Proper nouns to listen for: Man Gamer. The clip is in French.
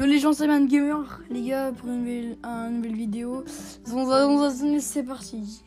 Yo les gens, c'est Man Gamer, les gars, pour une nouvelle vidéo. C'est parti.